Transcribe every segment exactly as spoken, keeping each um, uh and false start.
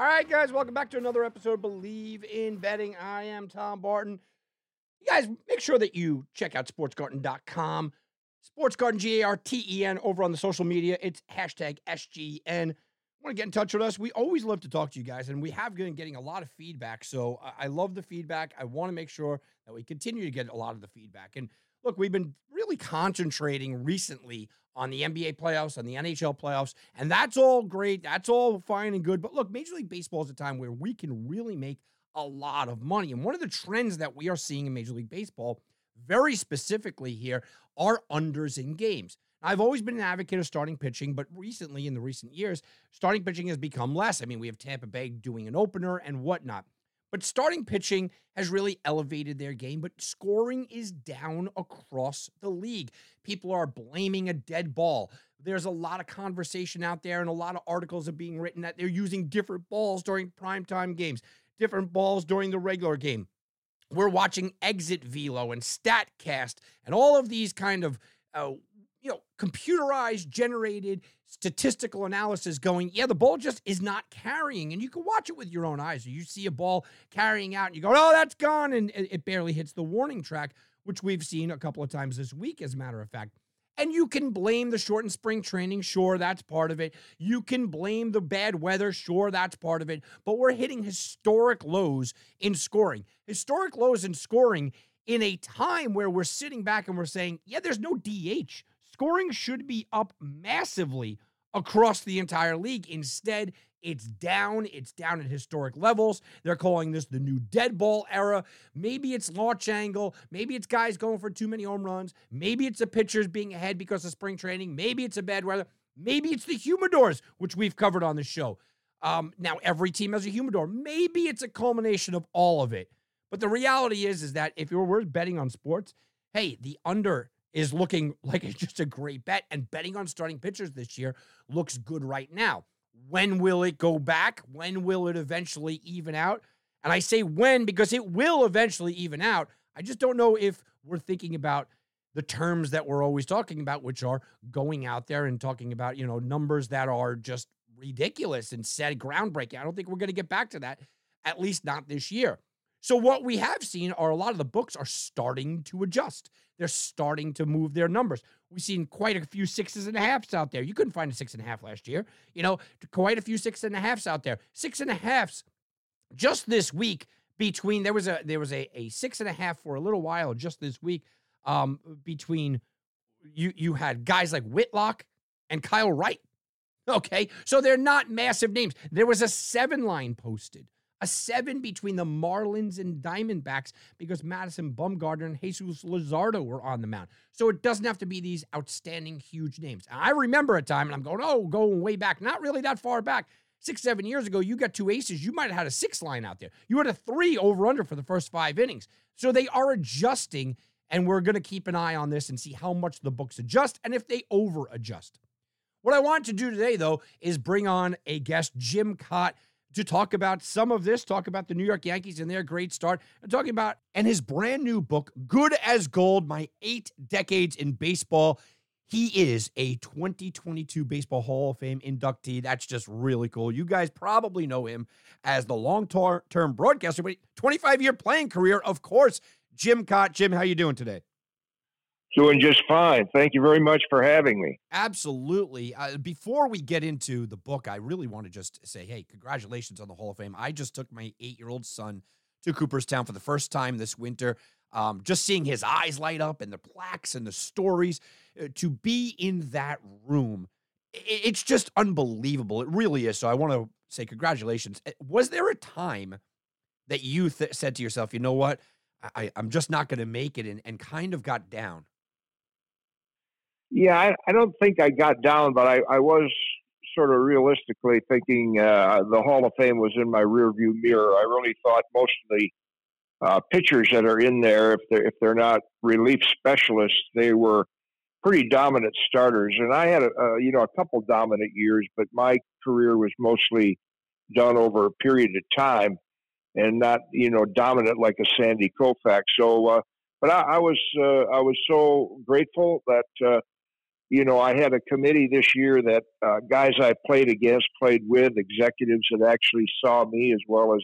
All right, guys, welcome back to another episode of Believe in Betting. I am Tom Barton. You guys, make sure that you check out sports garden dot com. SportsGarden, G A R T E N, over on the social media. It's hashtag S G N. Want to get in touch with us? We always love to talk to you guys, and we have been getting a lot of feedback. So I love the feedback. I want to make sure that we continue to get a lot of the feedback. And look, we've been really concentrating recently on the N B A playoffs, on the N H L playoffs, and that's all great. That's all fine and good. But look, Major League Baseball is a time where we can really make a lot of money. And one of the trends that we are seeing in Major League Baseball, very specifically here, are unders in games. I've always been an advocate of starting pitching, but recently, in the recent years, starting pitching has become less. I mean, we have Tampa Bay doing an opener and whatnot. But starting pitching has really elevated their game, but scoring is down across the league. People are blaming a dead ball. There's a lot of conversation out there, and a lot of articles are being written that they're using different balls during primetime games, different balls during the regular game. We're watching Exit Velo and Statcast and all of these kind of uh, you know, computerized, generated statistical analysis going, yeah, the ball just is not carrying. And you can watch it with your own eyes. You see a ball carrying out and you go, oh, that's gone. And it barely hits the warning track, which we've seen a couple of times this week, as a matter of fact. And you can blame the shortened spring training. Sure, that's part of it. You can blame the bad weather. Sure, that's part of it. But we're hitting historic lows in scoring. Historic lows in scoring in a time where we're sitting back and we're saying, yeah, there's no D H. Scoring should be up massively across the entire league. Instead, it's down. It's down at historic levels. They're calling this the new dead ball era. Maybe it's launch angle. Maybe it's guys going for too many home runs. Maybe it's the pitchers being ahead because of spring training. Maybe it's a bad weather. Maybe it's the humidors, which we've covered on the show. Um, now, every team has a humidor. Maybe it's a culmination of all of it. But the reality is, is that if you were betting on sports, hey, the under is looking like it's just a great bet, and betting on starting pitchers this year looks good right now. When will it go back? When will it eventually even out? And I say when because it will eventually even out. I just don't know if we're thinking about the terms that we're always talking about, which are going out there and talking about, you know, numbers that are just ridiculous and set groundbreaking. I don't think we're going to get back to that, at least not this year. So what we have seen are a lot of the books are starting to adjust. They're starting to move their numbers. We've seen quite a few sixes and a halves out there. You couldn't find a six and a half last year. You know, quite a few six and a halves out there. Six and a halves just this week between, there was a there was a, a six and a half for a little while just this week um, between, you you had guys like Whitlock and Kyle Wright. Okay, so they're not massive names. There was a seven line posted. A seven between the Marlins and Diamondbacks because Madison Bumgarner and Jesus Luzardo were on the mound. So it doesn't have to be these outstanding, huge names. I remember a time, and I'm going, oh, going way back, not really that far back. Six, seven years ago, you got two aces. You might have had a six line out there. You had a three over-under for the first five innings. So they are adjusting, and we're going to keep an eye on this and see how much the books adjust and if they over-adjust. What I want to do today, though, is bring on a guest, Jim Kaat, to talk about some of this, talk about the New York Yankees and their great start, and talking about, and his brand new book, Good as Gold, My Eight Decades in Baseball. He is a twenty twenty-two Baseball Hall of Fame inductee. That's just really cool. You guys probably know him as the long-term broadcaster, but twenty-five-year playing career, of course, Jim Kaat. Jim, how you doing today? Doing just fine. Thank you very much for having me. Absolutely. Uh, before we get into the book, I really want to just say, hey, congratulations on the Hall of Fame. I just took my eight-year-old son to Cooperstown for the first time this winter. Um, just seeing his eyes light up and the plaques and the stories. Uh, to be in that room, it, it's just unbelievable. It really is. So I want to say congratulations. Was there a time that you th- said to yourself, you know what, I, I'm just not going to make it, and, and kind of got down? Yeah, I, I don't think I got down, but I, I was sort of realistically thinking uh, the Hall of Fame was in my rearview mirror. I really thought most of the uh, pitchers that are in there, if they're, if they're not relief specialists, they were pretty dominant starters. And I had, a, uh, you know, a couple dominant years, but my career was mostly done over a period of time and not, you know, dominant like a Sandy Koufax. So, uh, but I, I was, uh, I was so grateful that, uh, you know, I had a committee this year that uh, guys I played against, played with, executives that actually saw me as well as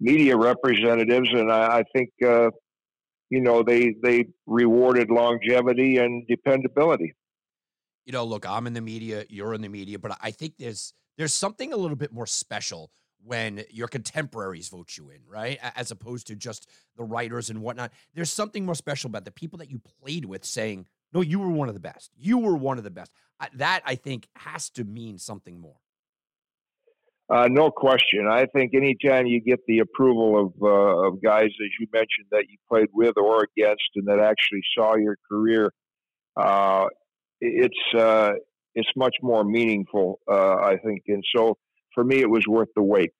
media representatives. And I, I think, uh, you know, they they rewarded longevity and dependability. You know, look, I'm in the media, you're in the media, but I think there's there's something a little bit more special when your contemporaries vote you in, right? As opposed to just the writers and whatnot. There's something more special about the people that you played with saying, no, you were one of the best. You were one of the best. That, I think, has to mean something more. Uh, no question. I think anytime you get the approval of uh, of guys, as you mentioned, that you played with or against and that actually saw your career, uh, it's uh, it's much more meaningful, uh, I think. And so, for me, it was worth the wait.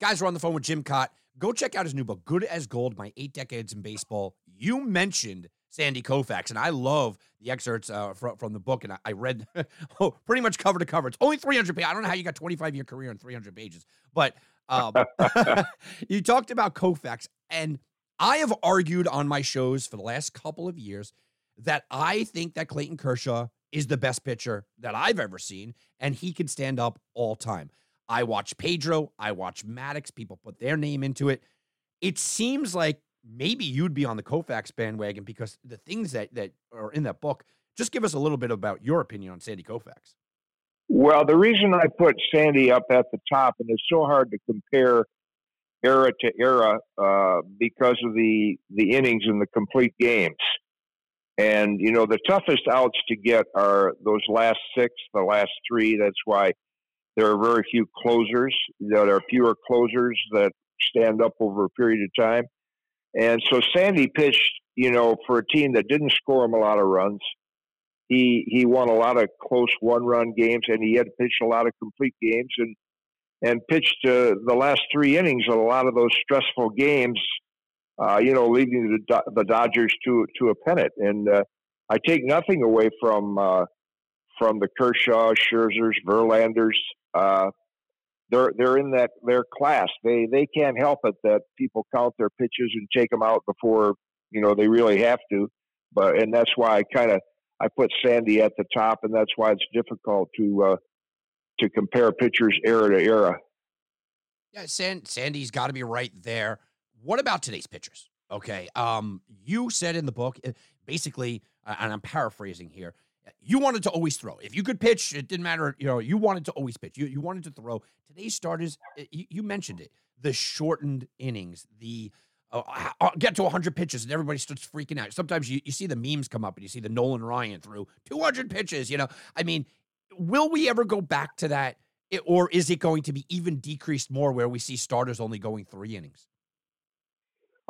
Guys, we're on the phone with Jim Kaat. Go check out his new book, Good as Gold, My Eight Decades in Baseball. You mentioned Sandy Koufax, and I love the excerpts uh, from, from the book, and I, I read oh, pretty much cover to cover. It's only three hundred pages. I don't know how you got twenty-five year career in three hundred pages, but um, you talked about Koufax, and I have argued on my shows for the last couple of years that I think that Clayton Kershaw is the best pitcher that I've ever seen, and he can stand up all time. I watch Pedro. I watch Maddox. People put their name into it. It seems like maybe you'd be on the Koufax bandwagon because the things that, that are in that book. Just give us a little bit about your opinion on Sandy Koufax. Well, the reason I put Sandy up at the top, and it's so hard to compare era to era uh, because of the, the innings and the complete games. And, you know, the toughest outs to get are those last six, the last three. That's why there are very few closers. There are fewer closers that stand up over a period of time. And so Sandy pitched, you know, for a team that didn't score him a lot of runs. He he won a lot of close one-run games, and he had pitched a lot of complete games and and pitched uh, the last three innings of a lot of those stressful games, uh, you know, leading the, Do- the Dodgers to to a pennant. And uh, I take nothing away from uh, from the Kershaw, Scherzers, Verlanders. Uh, They're they're in that their class. They they can't help it that people count their pitches and take them out before you know they really have to. But and that's why I kind of I put Sandy at the top, and that's why it's difficult to uh, to compare pitchers era to era. Yeah, San, Sandy's got to be right there. What about today's pitchers? Okay, um, you said in the book basically, and I'm paraphrasing here. You wanted to always throw. If you could pitch, it didn't matter. You know, you wanted to always pitch. You you wanted to throw. Today's starters, you, you mentioned it, the shortened innings, the uh, I'll get to one hundred pitches, and everybody starts freaking out. Sometimes you, you see the memes come up, and you see the Nolan Ryan threw two hundred pitches, you know. I mean, will we ever go back to that, it, or is it going to be even decreased more where we see starters only going three innings?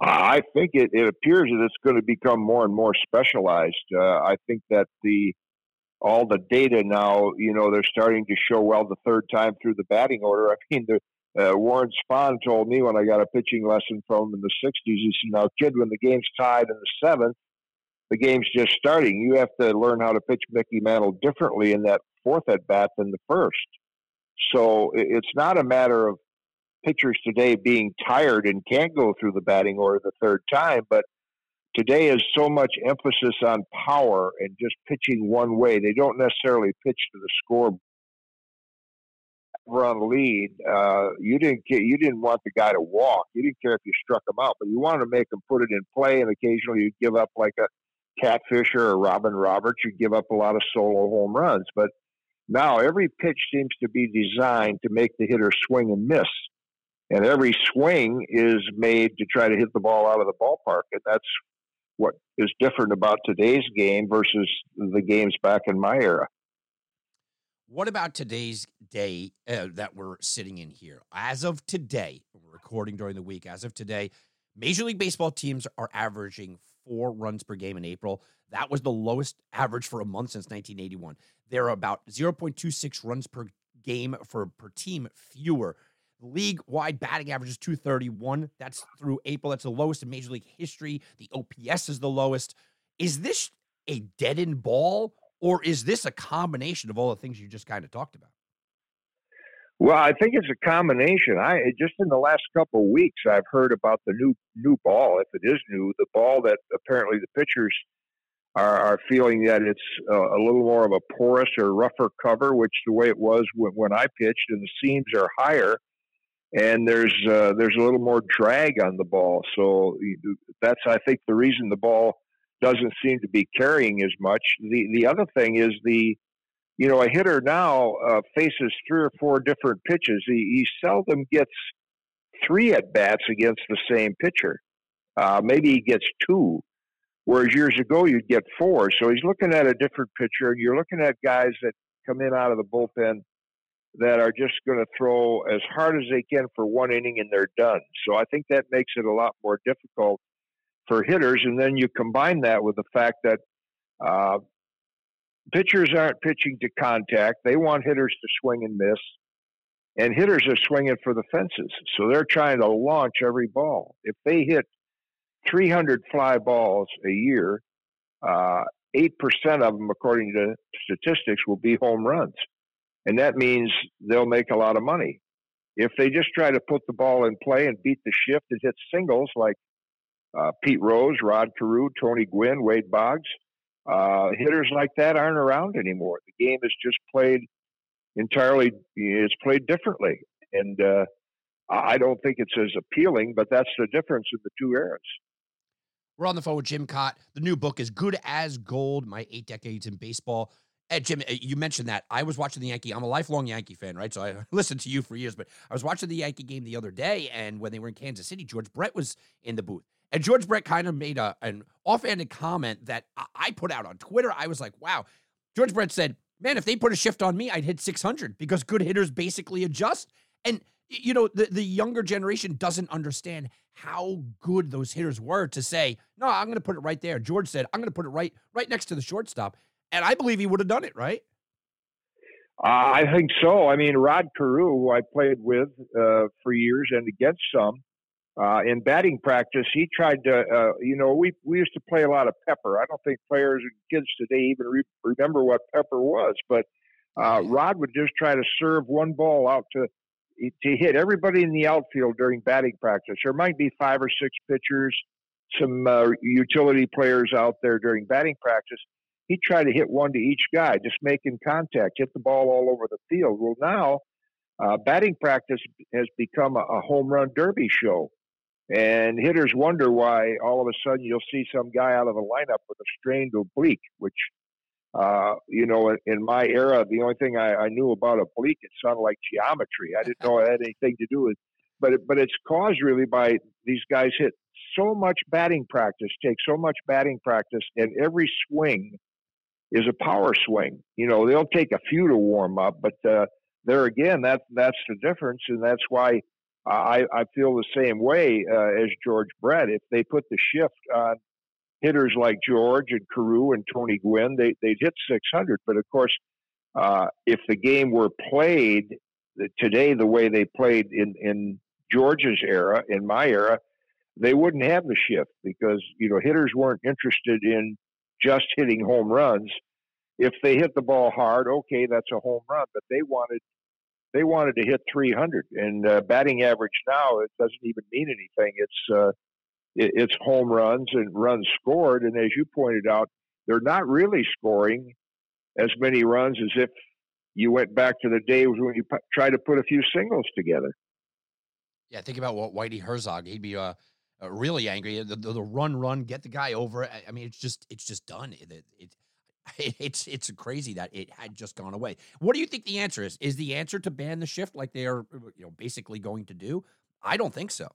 I think it, it appears that it's going to become more and more specialized. Uh, I think that the all the data now, you know, they're starting to show well the third time through the batting order. I mean, the, uh, Warren Spahn told me when I got a pitching lesson from him in the sixties, he said, now, kid, when the game's tied in the seventh, the game's just starting. You have to learn how to pitch Mickey Mantle differently in that fourth at-bat than the first. So it's not a matter of pitchers today being tired and can't go through the batting order the third time, but today is so much emphasis on power and just pitching one way. They don't necessarily pitch to the scoreboard. We're on the lead. Uh, you didn't care, you didn't want the guy to walk. You didn't care if you struck him out, but you wanted to make him put it in play. And occasionally you'd give up like a Catfish or a Robin Roberts. You'd give up a lot of solo home runs. But now every pitch seems to be designed to make the hitter swing and miss. And every swing is made to try to hit the ball out of the ballpark. And that's what is different about today's game versus the games back in my era. What about today's day uh, that we're sitting in here? As of today, we're recording during the week. As of today, Major League Baseball teams are averaging four runs per game in April. That was the lowest average for a month since nineteen eighty-one. There are about zero point two six runs per game for per team fewer. League-wide batting average is two thirty-one. That's through April. That's the lowest in Major League history. The O P S is the lowest. Is this a dead-end ball, or is this a combination of all the things you just kind of talked about? Well, I think it's a combination. I just in the last couple of weeks, I've heard about the new new ball, if it is new, the ball that apparently the pitchers are, are feeling that it's uh, a little more of a porous or rougher cover, which the way it was when, when I pitched, and the seams are higher, and there's uh, there's a little more drag on the ball. So that's, I think, the reason the ball doesn't seem to be carrying as much. The the other thing is the you know, a hitter now uh, faces three or four different pitches. He, he seldom gets three at-bats against the same pitcher. Uh, maybe he gets two, whereas years ago you'd get four. So he's looking at a different pitcher. You're looking at guys that come in out of the bullpen that are just going to throw as hard as they can for one inning and they're done. So I think that makes it a lot more difficult for hitters. And then you combine that with the fact that uh, – pitchers aren't pitching to contact. They want hitters to swing and miss, and hitters are swinging for the fences. So they're trying to launch every ball. If they hit three hundred fly balls a year, uh, eight percent of them, according to statistics, will be home runs. And that means they'll make a lot of money. If they just try to put the ball in play and beat the shift and hit singles like uh, Pete Rose, Rod Carew, Tony Gwynn, Wade Boggs, Uh, hitters like that aren't around anymore. The game is just played entirely, it's played differently. And uh, I don't think it's as appealing, but that's the difference in the two eras. We're on the phone with Jim Kaat. The new book is Good as Gold, My Eight Decades in Baseball. Hey, Jim, you mentioned that. I was watching the Yankee. I'm a lifelong Yankee fan, right? So I listened to you for years, but I was watching the Yankee game the other day, and when they were in Kansas City, George Brett was in the booth. And George Brett kind of made a, an offhanded comment that I put out on Twitter. I was like, wow. George Brett said, man, if they put a shift on me, I'd hit six hundred because good hitters basically adjust. And, you know, the, the younger generation doesn't understand how good those hitters were to say, no, I'm going to put it right there. George said, I'm going to put it right right next to the shortstop. And I believe he would have done it, right? Uh, I think so. I mean, Rod Carew, who I played with uh, for years and against some, Uh, in batting practice, he tried to, uh, you know, we, we used to play a lot of pepper. I don't think players and kids today even re- remember what pepper was, but uh, Rod would just try to serve one ball out to to hit everybody in the outfield during batting practice. There might be five or six pitchers, some uh, utility players out there during batting practice. He tried to hit one to each guy, just making contact, hit the ball all over the field. Well, now uh, batting practice has become a, a home run derby show. And hitters wonder why all of a sudden you'll see some guy out of the lineup with a strained oblique, which, uh, you know, in, in my era, the only thing I, I knew about oblique, it sounded like geometry. I didn't know it had anything to do with, but it, but it's caused really by these guys hit so much batting practice, take so much batting practice, and every swing is a power swing. You know, they'll take a few to warm up, but uh, there again, that that's the difference, and that's why. I, I feel the same way uh, as George Brett. If they put the shift on hitters like George and Carew and Tony Gwynn, they, they'd hit six hundred. But, of course, uh, if the game were played today the way they played in, in George's era, in my era, they wouldn't have the shift because, you know, hitters weren't interested in just hitting home runs. If they hit the ball hard, okay, that's a home run, but they wanted – They wanted to hit three hundred, and uh, batting average now, it doesn't even mean anything. It's uh, it, it's home runs and runs scored, and as you pointed out, they're not really scoring as many runs as if you went back to the days when you p- tried to put a few singles together. Yeah, think about what Whitey Herzog, he'd be uh, uh, really angry. The, the, the run, run, get the guy over. I, I mean, it's just it's just done. It, it, it, It's it's crazy that it had just gone away. What do you think the answer is? Is the answer to ban the shift like they are, you know, basically going to do? I don't think so.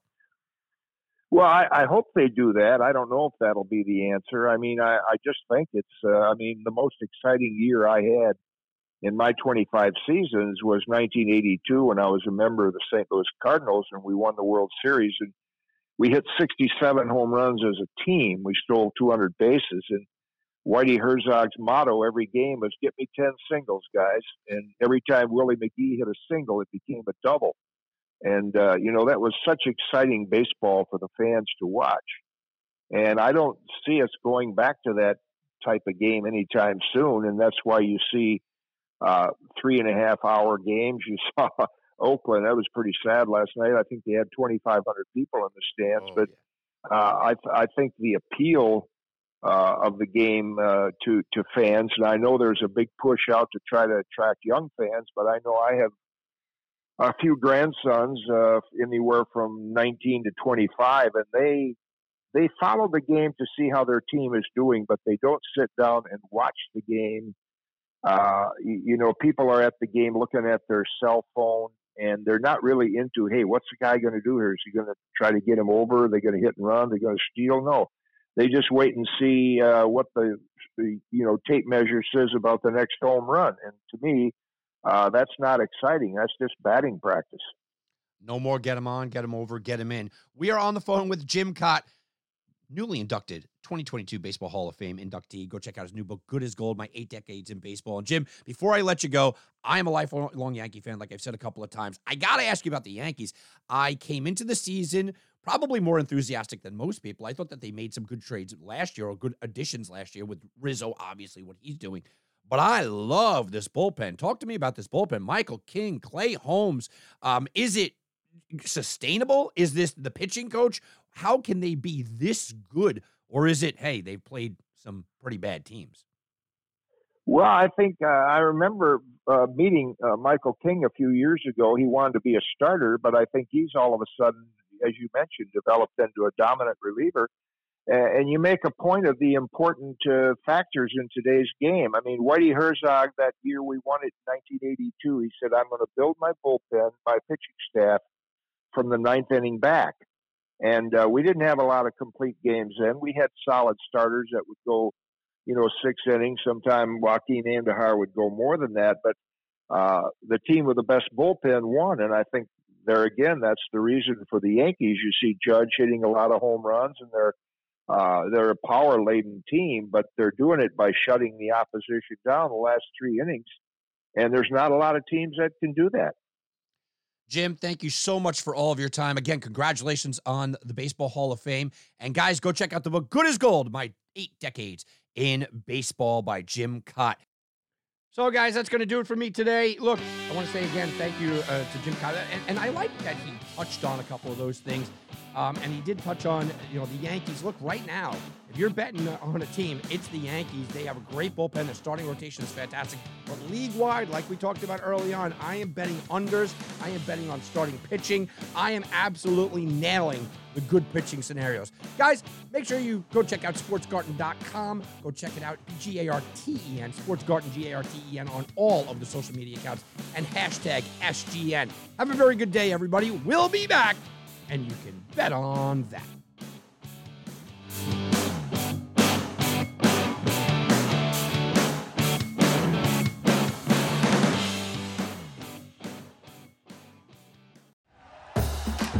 Well, I, I hope they do that. I don't know if that'll be the answer. I mean, I, I just think it's, uh, I mean, the most exciting year I had in my twenty-five seasons was nineteen eighty-two when I was a member of the Saint Louis Cardinals and we won the World Series. And we hit sixty-seven home runs as a team. We stole two hundred bases, and Whitey Herzog's motto every game was, "Get me ten singles, guys." And every time Willie McGee hit a single, it became a double. And, uh, you know, that was such exciting baseball for the fans to watch. And I don't see us going back to that type of game anytime soon. And that's why you see uh, three and a half hour games. You saw Oakland. That was pretty sad last night. I think they had twenty-five hundred people in the stands. Oh, but yeah. uh, I, th- I think the appeal uh, of the game uh, to, to fans, and I know there's a big push out to try to attract young fans, but I know I have a few grandsons, uh, anywhere from nineteen to twenty-five, and they they follow the game to see how their team is doing, but they don't sit down and watch the game. Uh, you, you know, people are at the game looking at their cell phone, and they're not really into, hey, what's the guy going to do here? Is he going to try to get him over? Are they going to hit and run? Are they going to steal? No. They just wait and see uh, what the, the, you know, tape measure says about the next home run. And to me, Uh, that's not exciting. That's just batting practice. No more get him on, get him over, get him in. We are on the phone with Jim Kaat, newly inducted twenty twenty-two Baseball Hall of Fame inductee. Go check out his new book, Good as Gold, My Eight Decades in Baseball. And Jim, before I let you go, I am a lifelong Yankee fan, like I've said a couple of times. I got to ask you about the Yankees. I came into the season probably more enthusiastic than most people. I thought that they made some good trades last year, or good additions last year, with Rizzo, obviously, what he's doing. But I love this bullpen. Talk to me about this bullpen. Michael King, Clay Holmes. Um, is it sustainable? Is this the pitching coach? How can they be this good? Or is it, hey, they've played some pretty bad teams? Well, I think uh, I remember uh, meeting uh, Michael King a few years ago. He wanted to be a starter, but I think he's all of a sudden, as you mentioned, developed into a dominant reliever. And you make a point of the important uh, factors in today's game. I mean, Whitey Herzog, that year we won it in nineteen eighty-two, he said, I'm going to build my bullpen, my pitching staff, from the ninth inning back. And uh, we didn't have a lot of complete games then. We had solid starters that would go, you know, six innings. Sometime Joaquin Andujar would go more than that. But uh, the team with the best bullpen won, and I think there again, that's the reason for the Yankees. You see Judge hitting a lot of home runs, and they're Uh, they're a power-laden team, but they're doing it by shutting the opposition down the last three innings, and there's not a lot of teams that can do that. Jim, thank you so much for all of your time. Again, congratulations on the Baseball Hall of Fame. And, guys, go check out the book, Good as Gold, My Eight Decades in Baseball by Jim Kaat. So, guys, that's going to do it for me today. Look, I want to say again, thank you uh, to Jim Kaat. And, and I like that he touched on a couple of those things. Um, and he did touch on, you know, the Yankees. Look, right now, if you're betting on a team, it's the Yankees. They have a great bullpen. Their starting rotation is fantastic. But league-wide, like we talked about early on, I am betting unders. I am betting on starting pitching. I am absolutely nailing the good pitching scenarios. Guys, make sure you go check out sports garden dot com. Go check it out, G A R T E N, SportsGarden, G A R T E N, on all of the social media accounts, and hashtag S G N. Have a very good day, everybody. We'll be back. And you can bet on that.